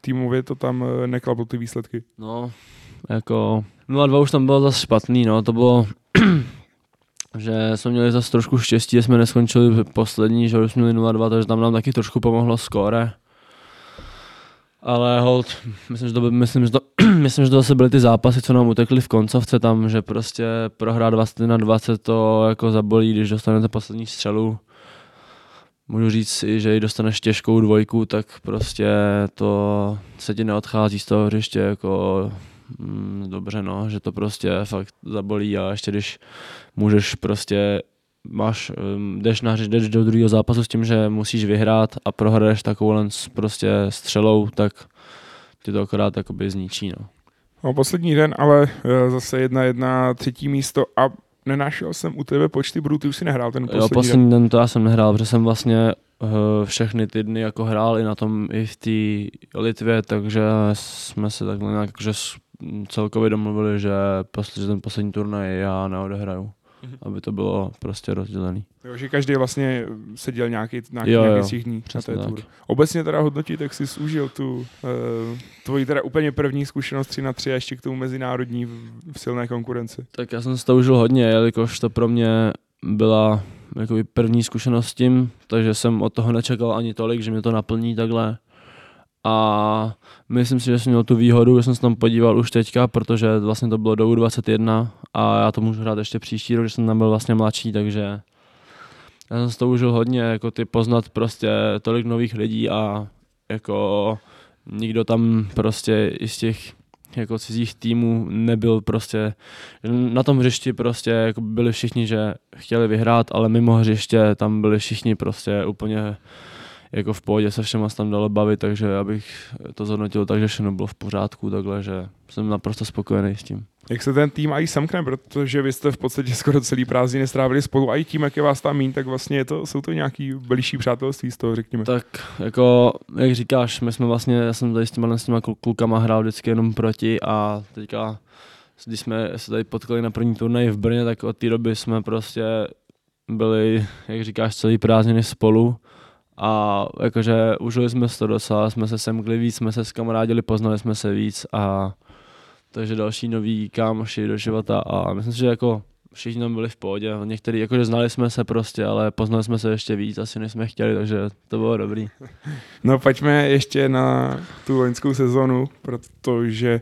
týmově to tam neklaplo ty výsledky. No, jako nula dva už tam bylo zase špatný, no, to bylo, že jsme měli zase trošku štěstí, že jsme neskončili poslední, že už jsme měli nula dva, takže tam nám taky trošku pomohlo skóre. Ale hold, myslím, že to, myslím, že to, myslím, že to zase byly ty zápasy, co nám utekly v koncovce tam, že prostě prohrát dvacet na dvacet to jako zabolí, když dostanete poslední střelu. Můžu říct, že ji dostaneš těžkou dvojku, tak prostě to se ti neodchází z toho hřiště jako mm, dobře, no, že to prostě fakt zabolí a ještě když můžeš prostě, máš, jdeš na hřiště, jdeš do druhého zápasu s tím, že musíš vyhrát a prohraješ takovou len prostě střelou, tak ti to akorát jakoby zničí, no. No, poslední den, ale zase jedna jedna třetí místo a nenašel jsem u tebe počty bodů, ty už si nehrál ten poslední den. Jo, poslední den to já jsem nehrál, protože jsem vlastně všechny ty dny jako hrál i na tom i v té Litvě, takže jsme se takhle nějak jakože celkově domluvili, že ten poslední turnaj já neodehraju, aby to bylo prostě rozdělený. Jo, že každý vlastně seděl nějaký, nějaký, jo, jo, nějakých dní na té tour. Obecně teda hodnotit, jak jsi zúžil tu e, tvoji teda úplně první zkušenost tři na tři a ještě k tomu mezinárodní v silné konkurenci. Tak já jsem si to užil hodně, jelikož to pro mě byla jakoby první zkušenost s tím, takže jsem od toho nečekal ani tolik, že mě to naplní takhle. A myslím si, že jsem měl tu výhodu, že jsem se tam podíval už teďka, protože vlastně to bylo do U dvacet jedna a já to můžu hrát ještě příští rok, že jsem tam byl vlastně mladší, takže já jsem si to užil hodně, jako ty poznat prostě tolik nových lidí a jako nikdo tam prostě i z těch jako cizích týmů nebyl prostě, na tom hřišti prostě jako byli všichni, že chtěli vyhrát, ale mimo hřiště tam byli všichni prostě úplně jako v pohodě, se všema se tam dalo bavit, takže já bych to zhodnotil tak, že všechno bylo v pořádku, takhle, že jsem naprosto spokojený s tím. Jak se ten tým aj samkne, protože vy jste v podstatě skoro celý prázdniny strávili spolu, a i tím, jak je vás tam míň, tak vlastně je to, jsou to nějaký blížší přátelství z toho, řekněme. Tak jako, jak říkáš, my jsme vlastně, já jsem tady s těma, s těma klukama hrál vždycky jenom proti a teďka, když jsme se tady potkali na první turnaji v Brně, tak od té doby jsme prostě byli, jak říkáš, celý prázdniny spolu. A jakože užili jsme se to docela, jsme se semkli víc, jsme se skamarádili, poznali jsme se víc a takže další noví kámoši do života a myslím si, že jako všichni tam byli v pohodě, některý jakože znali jsme se prostě, ale poznali jsme se ještě víc, asi než jsme chtěli, takže to bylo dobrý. No pojďme ještě na tu loňskou sezonu, protože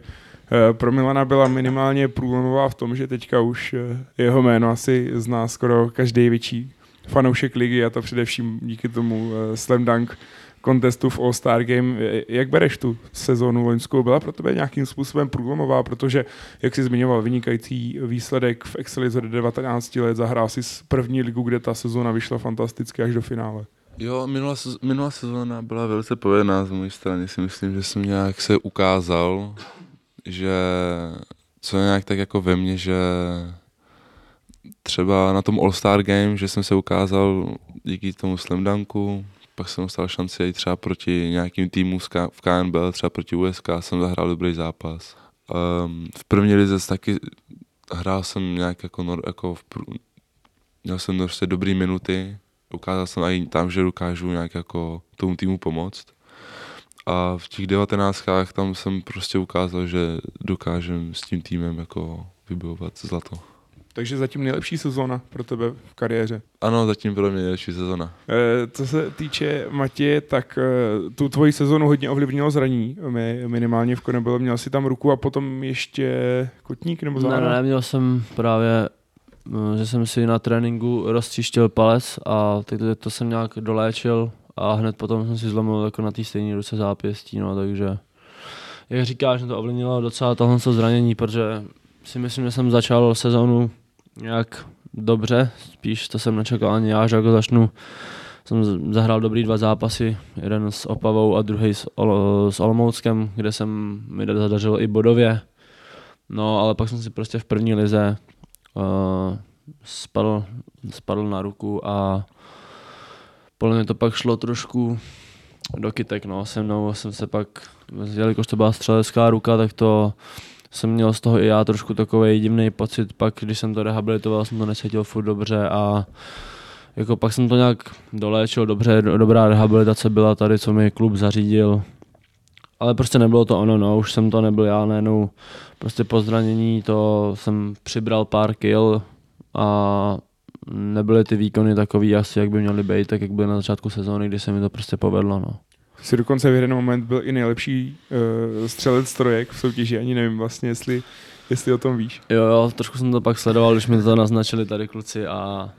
pro Milana byla minimálně průlomová v tom, že teďka už jeho jméno asi zná skoro každý větší fanoušek ligy a to především díky tomu Slam Dunk kontestu v All-Star Game. Jak bereš tu sezónu loňskou? Byla pro tebe nějakým způsobem průlomová, protože, jak jsi zmiňoval, vynikající výsledek v Exelize do devatenácti let, zahrál jsi první ligu, kde ta sezóna vyšla fantasticky až do finále. Jo, minulá, minulá sezóna byla velice povedená z mojí strany. Si myslím, že jsem nějak se ukázal, že co je nějak tak jako ve mně, že třeba na tom All-Star Game, že jsem se ukázal díky tomu Slam Dunku, pak jsem dostal šanci i třeba proti nějakým týmům v K N B L, třeba proti U S K, jsem zahrál dobrý zápas. Um, v první lize taky hrál jsem nějak jako, jako v, měl jsem prostě dobrý minuty, ukázal jsem i tam, že dokážu nějak jako tomu týmu pomoct. A v těch devatenáctkách tam jsem prostě ukázal, že dokážem s tím týmem jako vybojovat zlato. Takže zatím nejlepší sezóna pro tebe v kariéře. Ano, zatím byla mě nejlepší sezóna. E, co se týče Matěje, tak e, tu tvoji sezónu hodně ovlivnilo zranění. Minimálně v K N B L měl si tam ruku a potom ještě kotník nebo zároveň? Ne, ne, měl jsem právě, že jsem si na tréninku roztříštil palec a teď to, to jsem nějak doléčil a hned potom jsem si zlomil jako na té stejné ruce zápěstí, no, takže jak říkáš, mě to ovlivnilo docela tohle zranění, protože si myslím, že jsem začal sezónu nějak dobře, spíš to jsem nečekal ani já, že jako začnu, jsem zahrál dobrý dva zápasy, jeden s Opavou a druhý s, Ol- s Olomouckem, kde jsem mi zadařil i bodově, no ale pak jsem si prostě v první lize uh, spadl, spadl na ruku a podle mě to pak šlo trošku do kytek, no se mnou jsem se pak, jelikož to byla střelecká ruka, tak to jsem měl z toho i já trošku takovej divný pocit, pak když jsem to rehabilitoval, jsem to necítil furt dobře a jako pak jsem to nějak doléčil dobře, dobrá rehabilitace byla tady, co mi klub zařídil, ale prostě nebylo to ono, no, už jsem to nebyl já, najednou prostě po zranění to jsem přibral pár kil a nebyly ty výkony takový asi, jak by měly být, tak jak byly na začátku sezóny, kdy se mi to prostě povedlo, no. Si dokonce v jeden moment byl i nejlepší uh, střelec trojek v soutěži, ani nevím vlastně, jestli, jestli o tom víš. Jo, jo, trošku jsem to pak sledoval, když mi to naznačili tady kluci a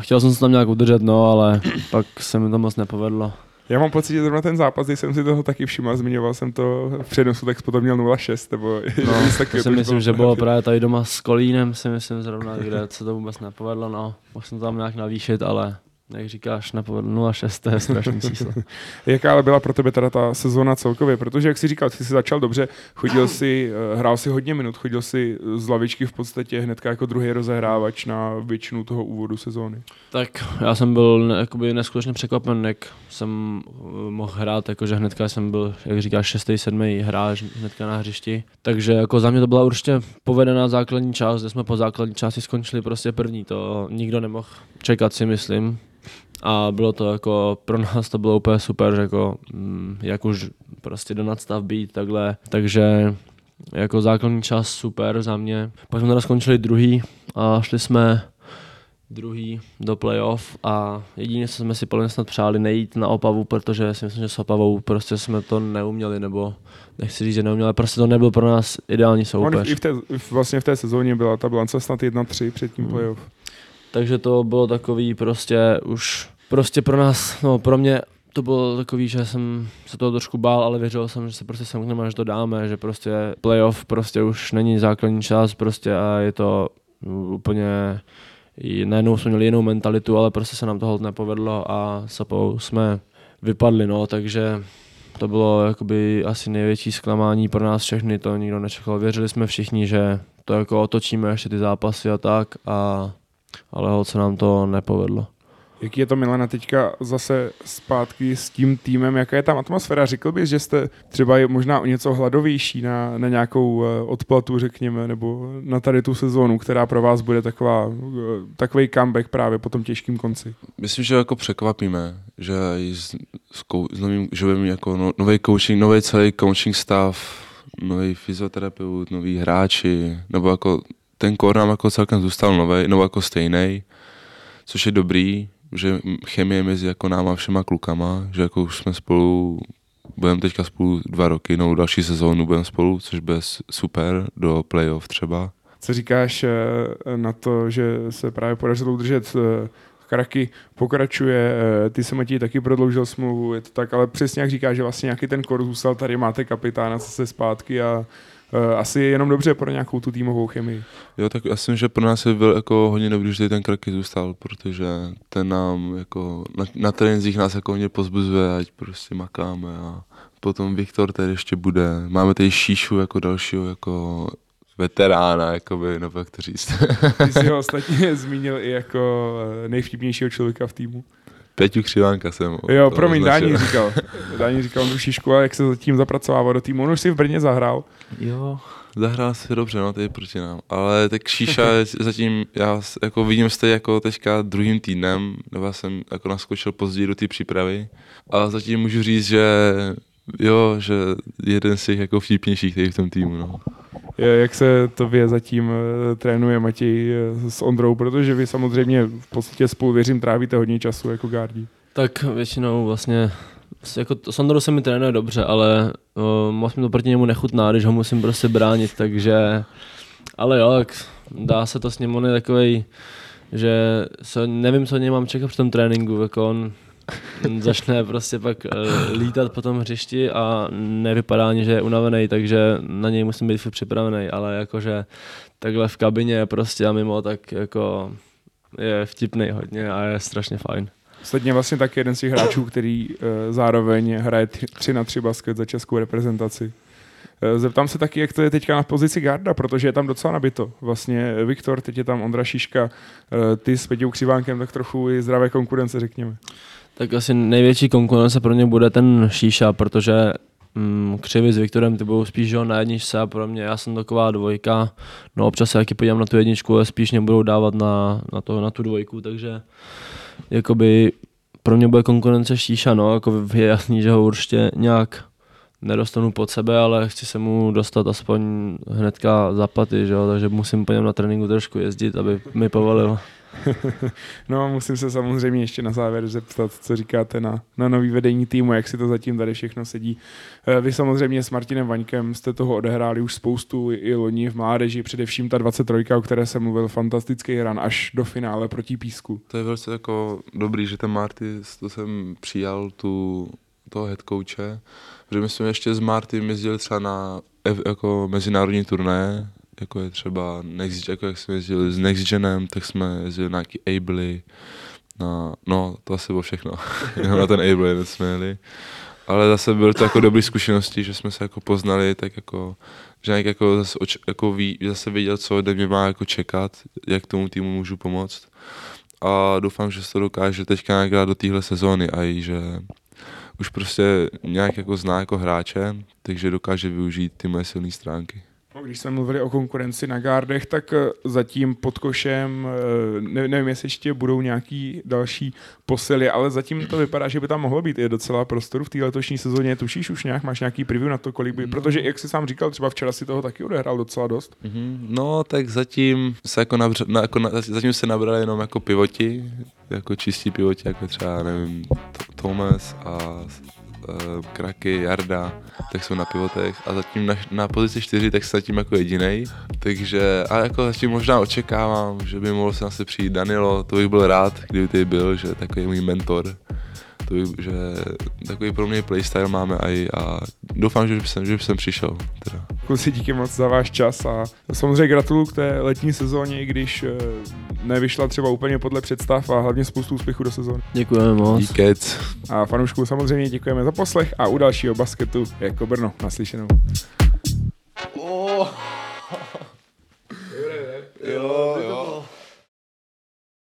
chtěl jsem se tam nějak udržet, no, ale pak se mi to moc nepovedlo. Já mám pocit, že zrovna ten zápas, když jsem si toho taky všiml, zmiňoval jsem to v přednosu, tak potom měl nula šest, nebo no, to taky, si myslím, že bylo právě tady doma s Kolínem, si myslím zrovna, kde se to vůbec nepovedlo, no, mohl jsem tam nějak navýšit, ale Jak říkáš, na nula šest, to je strašný číslo. Jaká ale byla pro tebe teda ta sezóna celkově? Protože, jak jsi říkal, ty jsi začal dobře, chodil si, hrál si hodně minut, chodil si z lavičky v podstatě hnedka jako druhý rozehrávač na většinu toho úvodu sezóny. Tak já jsem byl jakoby neskutečně překvapen, jak jsem mohl hrát, jakože hnedka jsem byl, jak říkáš, šestý, sedmý hráč hnedka na hřišti. Takže jako za mě to byla určitě povedená základní část, kde jsme po základní části skončili prostě první, to nikdo nemohl čekat, si myslím. A bylo to jako, pro nás to bylo úplně super, že jako, jak už prostě do nadstav být takhle, takže jako základní čas super za mě. Pak jsme teda skončili druhý a šli jsme druhý do playoff a jedině, co jsme si plně snad přáli, nejít na Opavu, protože si myslím, že s Opavou prostě jsme to neuměli, nebo nechci říct, že neuměli, ale prostě to nebyl pro nás ideální soupeř. I v té, vlastně v té sezóně byla ta bilance snad jedna tři před tím playoff. Hmm. Takže to bylo takový prostě už, prostě pro nás, no pro mě to bylo takový, že jsem se toho trošku bál, ale věřil jsem, že se prostě semkneme a že to dáme, že prostě playoff prostě už není základní část prostě a je to úplně, najednou jsme měli jinou mentalitu, ale prostě se nám to nepovedlo a sapou jsme vypadli, no, takže to bylo jakoby asi největší zklamání pro nás všechny, to nikdo nečekal, věřili jsme všichni, že to jako otočíme ještě ty zápasy a tak a ale ho, co nám to nepovedlo. Jaký je to, Milana, teďka zase zpátky s tím týmem, jaká je tam atmosféra? Řekl bys, že jste třeba možná o něco hladovější na, na nějakou odplatu, řekněme, nebo na tady tu sezónu, která pro vás bude taková, takový comeback právě po tom těžkým konci? Myslím, že jako překvapíme, že, z, z, z novým, že budeme jako no, nový coaching, nový celý coaching stav, nový fyzioterapeut, noví hráči, nebo jako ten kor nám jako celkem zůstal nový, nebo jako stejný, což je dobrý, že chemie mezi jako náma všema klukama, že jako už jsme spolu, budeme teďka spolu dva roky, no další sezónu budeme spolu, což bude super do playoff třeba. Co říkáš na to, že se právě podařilo udržet Kraky, pokračuje, ty se, Matěj, taky prodloužil smlouvu, je to tak, ale přesně jak říkáš, že vlastně nějaký ten kor zůstal, tady máte kapitána zase zpátky a asi je jenom dobře pro nějakou tu týmovou chemii. Jo, tak já si myslím, že pro nás je byl jako hodně dobrý, že ten Kraky zůstal, protože ten nám jako na, na trénincích nás jako hodně pozbuzuje, ať prostě makáme a potom Viktor tady ještě bude. Máme tady Šíšu jako dalšího jako veterána, jakoby, nebo jak to říct. Ty jsi ho ostatně zmínil i jako nejvtipnějšího člověka v týmu. Peťu Křivánka jsem. Jo, promiň, Dáni říkal. Dáni říkal Ondru Šišku, ale jak se zatím zapracovával do týmu. On už si v Brně zahrál. Jo, zahrál si dobře, no, tady proti nám. Ale tak Šíša zatím, já jako vidím se jako teďka druhým týdnem, nebo jsem jako naskočil později do té přípravy. A zatím můžu říct, že jo, že jeden z těch jako vtipnějších tady v tom týmu, no. Jak se tobě zatím trénuje, Matěj, s Ondrou, protože vy samozřejmě v podstatě spolu, věřím, trávíte hodně času jako gardi. Tak většinou vlastně, jako s Ondrou se mi trénuje dobře, ale o, moc mi to proti němu nechutná, když ho musím prostě bránit, takže, ale jo, tak dá se to s ním, on je takovej, že se, nevím, co od něj mám čekat při tom tréninku, jako on začne prostě pak lítat po tom hřišti a nevypadá ani, že je unavený, takže na něj musím být připravený, ale jakože takhle v kabině prostě a mimo, tak jako je vtipný hodně a je strašně fajn. Ostatně vlastně taky jeden z těch hráčů, který zároveň hraje tři na tři basket za českou reprezentaci. Zeptám se taky, jak to je teďka na pozici garda, protože je tam docela nabito. Vlastně Viktor, teď je tam Ondra Šiška, ty s Peťou Křivánkem, tak trochu i zdravé konkurence, řekněme. Tak asi největší konkurence pro mě bude ten Šíša, protože mm, Křivy s Viktorem, ty budou spíš na jedničce a pro mě, já jsem taková dvojka, no občas se taky podívám na tu jedničku, ale spíš mě budou dávat na, na, to, na tu dvojku, takže jakoby pro mě bude konkurence Šíša, no, jako je jasný, že ho určitě nějak nedostanu pod sebe, ale chci se mu dostat aspoň hnedka za paty, že jo? Takže musím po něm na tréninku trošku jezdit, aby mi povolil. No a musím se samozřejmě ještě na závěr zeptat, co říkáte na, na nový vedení týmu, jak si to zatím tady všechno sedí. Vy samozřejmě s Martinem Vaňkem jste toho odehráli už spoustu, i loni v mládeži, především ta dvacet tři, o které jsem mluvil, fantastický run až do finále proti Písku. To je velice jako dobrý, že ten Marty, to jsem přijal tu toho headcoache, protože my jsme ještě s Martym jezdili třeba na jako mezinárodní turné, jako je třeba Next, jako jak jsme jezdili s Next Genem, tak jsme jezdili na nějaký Ably, na, no to asi bylo všechno, na ten Airblade jsme jeli. Ale zase byly to jako dobré zkušenosti, že jsme se jako poznali, tak jako, že nějak jako zase, oč, jako ví, zase věděl, co ode mě má jako čekat, jak tomu týmu můžu pomoct. A doufám, že se to dokáže teďka nějak dát do téhle sezóny a i že už prostě nějak jako zná jako hráče, takže dokáže využít ty moje silné stránky. Když jsme mluvili o konkurenci na gardech, tak zatím pod košem, nevím, jestli ještě budou nějaký další posily, ale zatím to vypadá, že by tam mohlo být i docela prostoru v té letošní sezóně. Tušíš už nějak, máš nějaký preview na to, kolik by, protože jak jsi sám říkal, třeba včera si toho taky odehrál docela dost. No, tak zatím se jako, nabře, na, jako na, zatím se nabrali jenom jako pivoti, jako čistí pivoti, jako třeba, nevím, Thomas a Kraky, Jarda, tak jsou na pivotech a zatím na, na pozici čtyři, tak jsem zatím jako jedinej, takže ale jako zatím možná očekávám, že by mohl se asi přijít Danilo, to bych byl rád, kdyby tady byl, že takový můj mentor, to bych, že takový pro mě playstyle máme aj a doufám, že by jsem, že by jsem přišel. Teda. Kluci, díky moc za váš čas a samozřejmě gratuluju k té letní sezóně, i když nevyšla třeba úplně podle představ a hlavně spoustu úspěchů do sezóny. Děkujeme moc. Díkec. A fanouškům samozřejmě děkujeme za poslech a u dalšího Basketu jako Brno. Naslyšenou.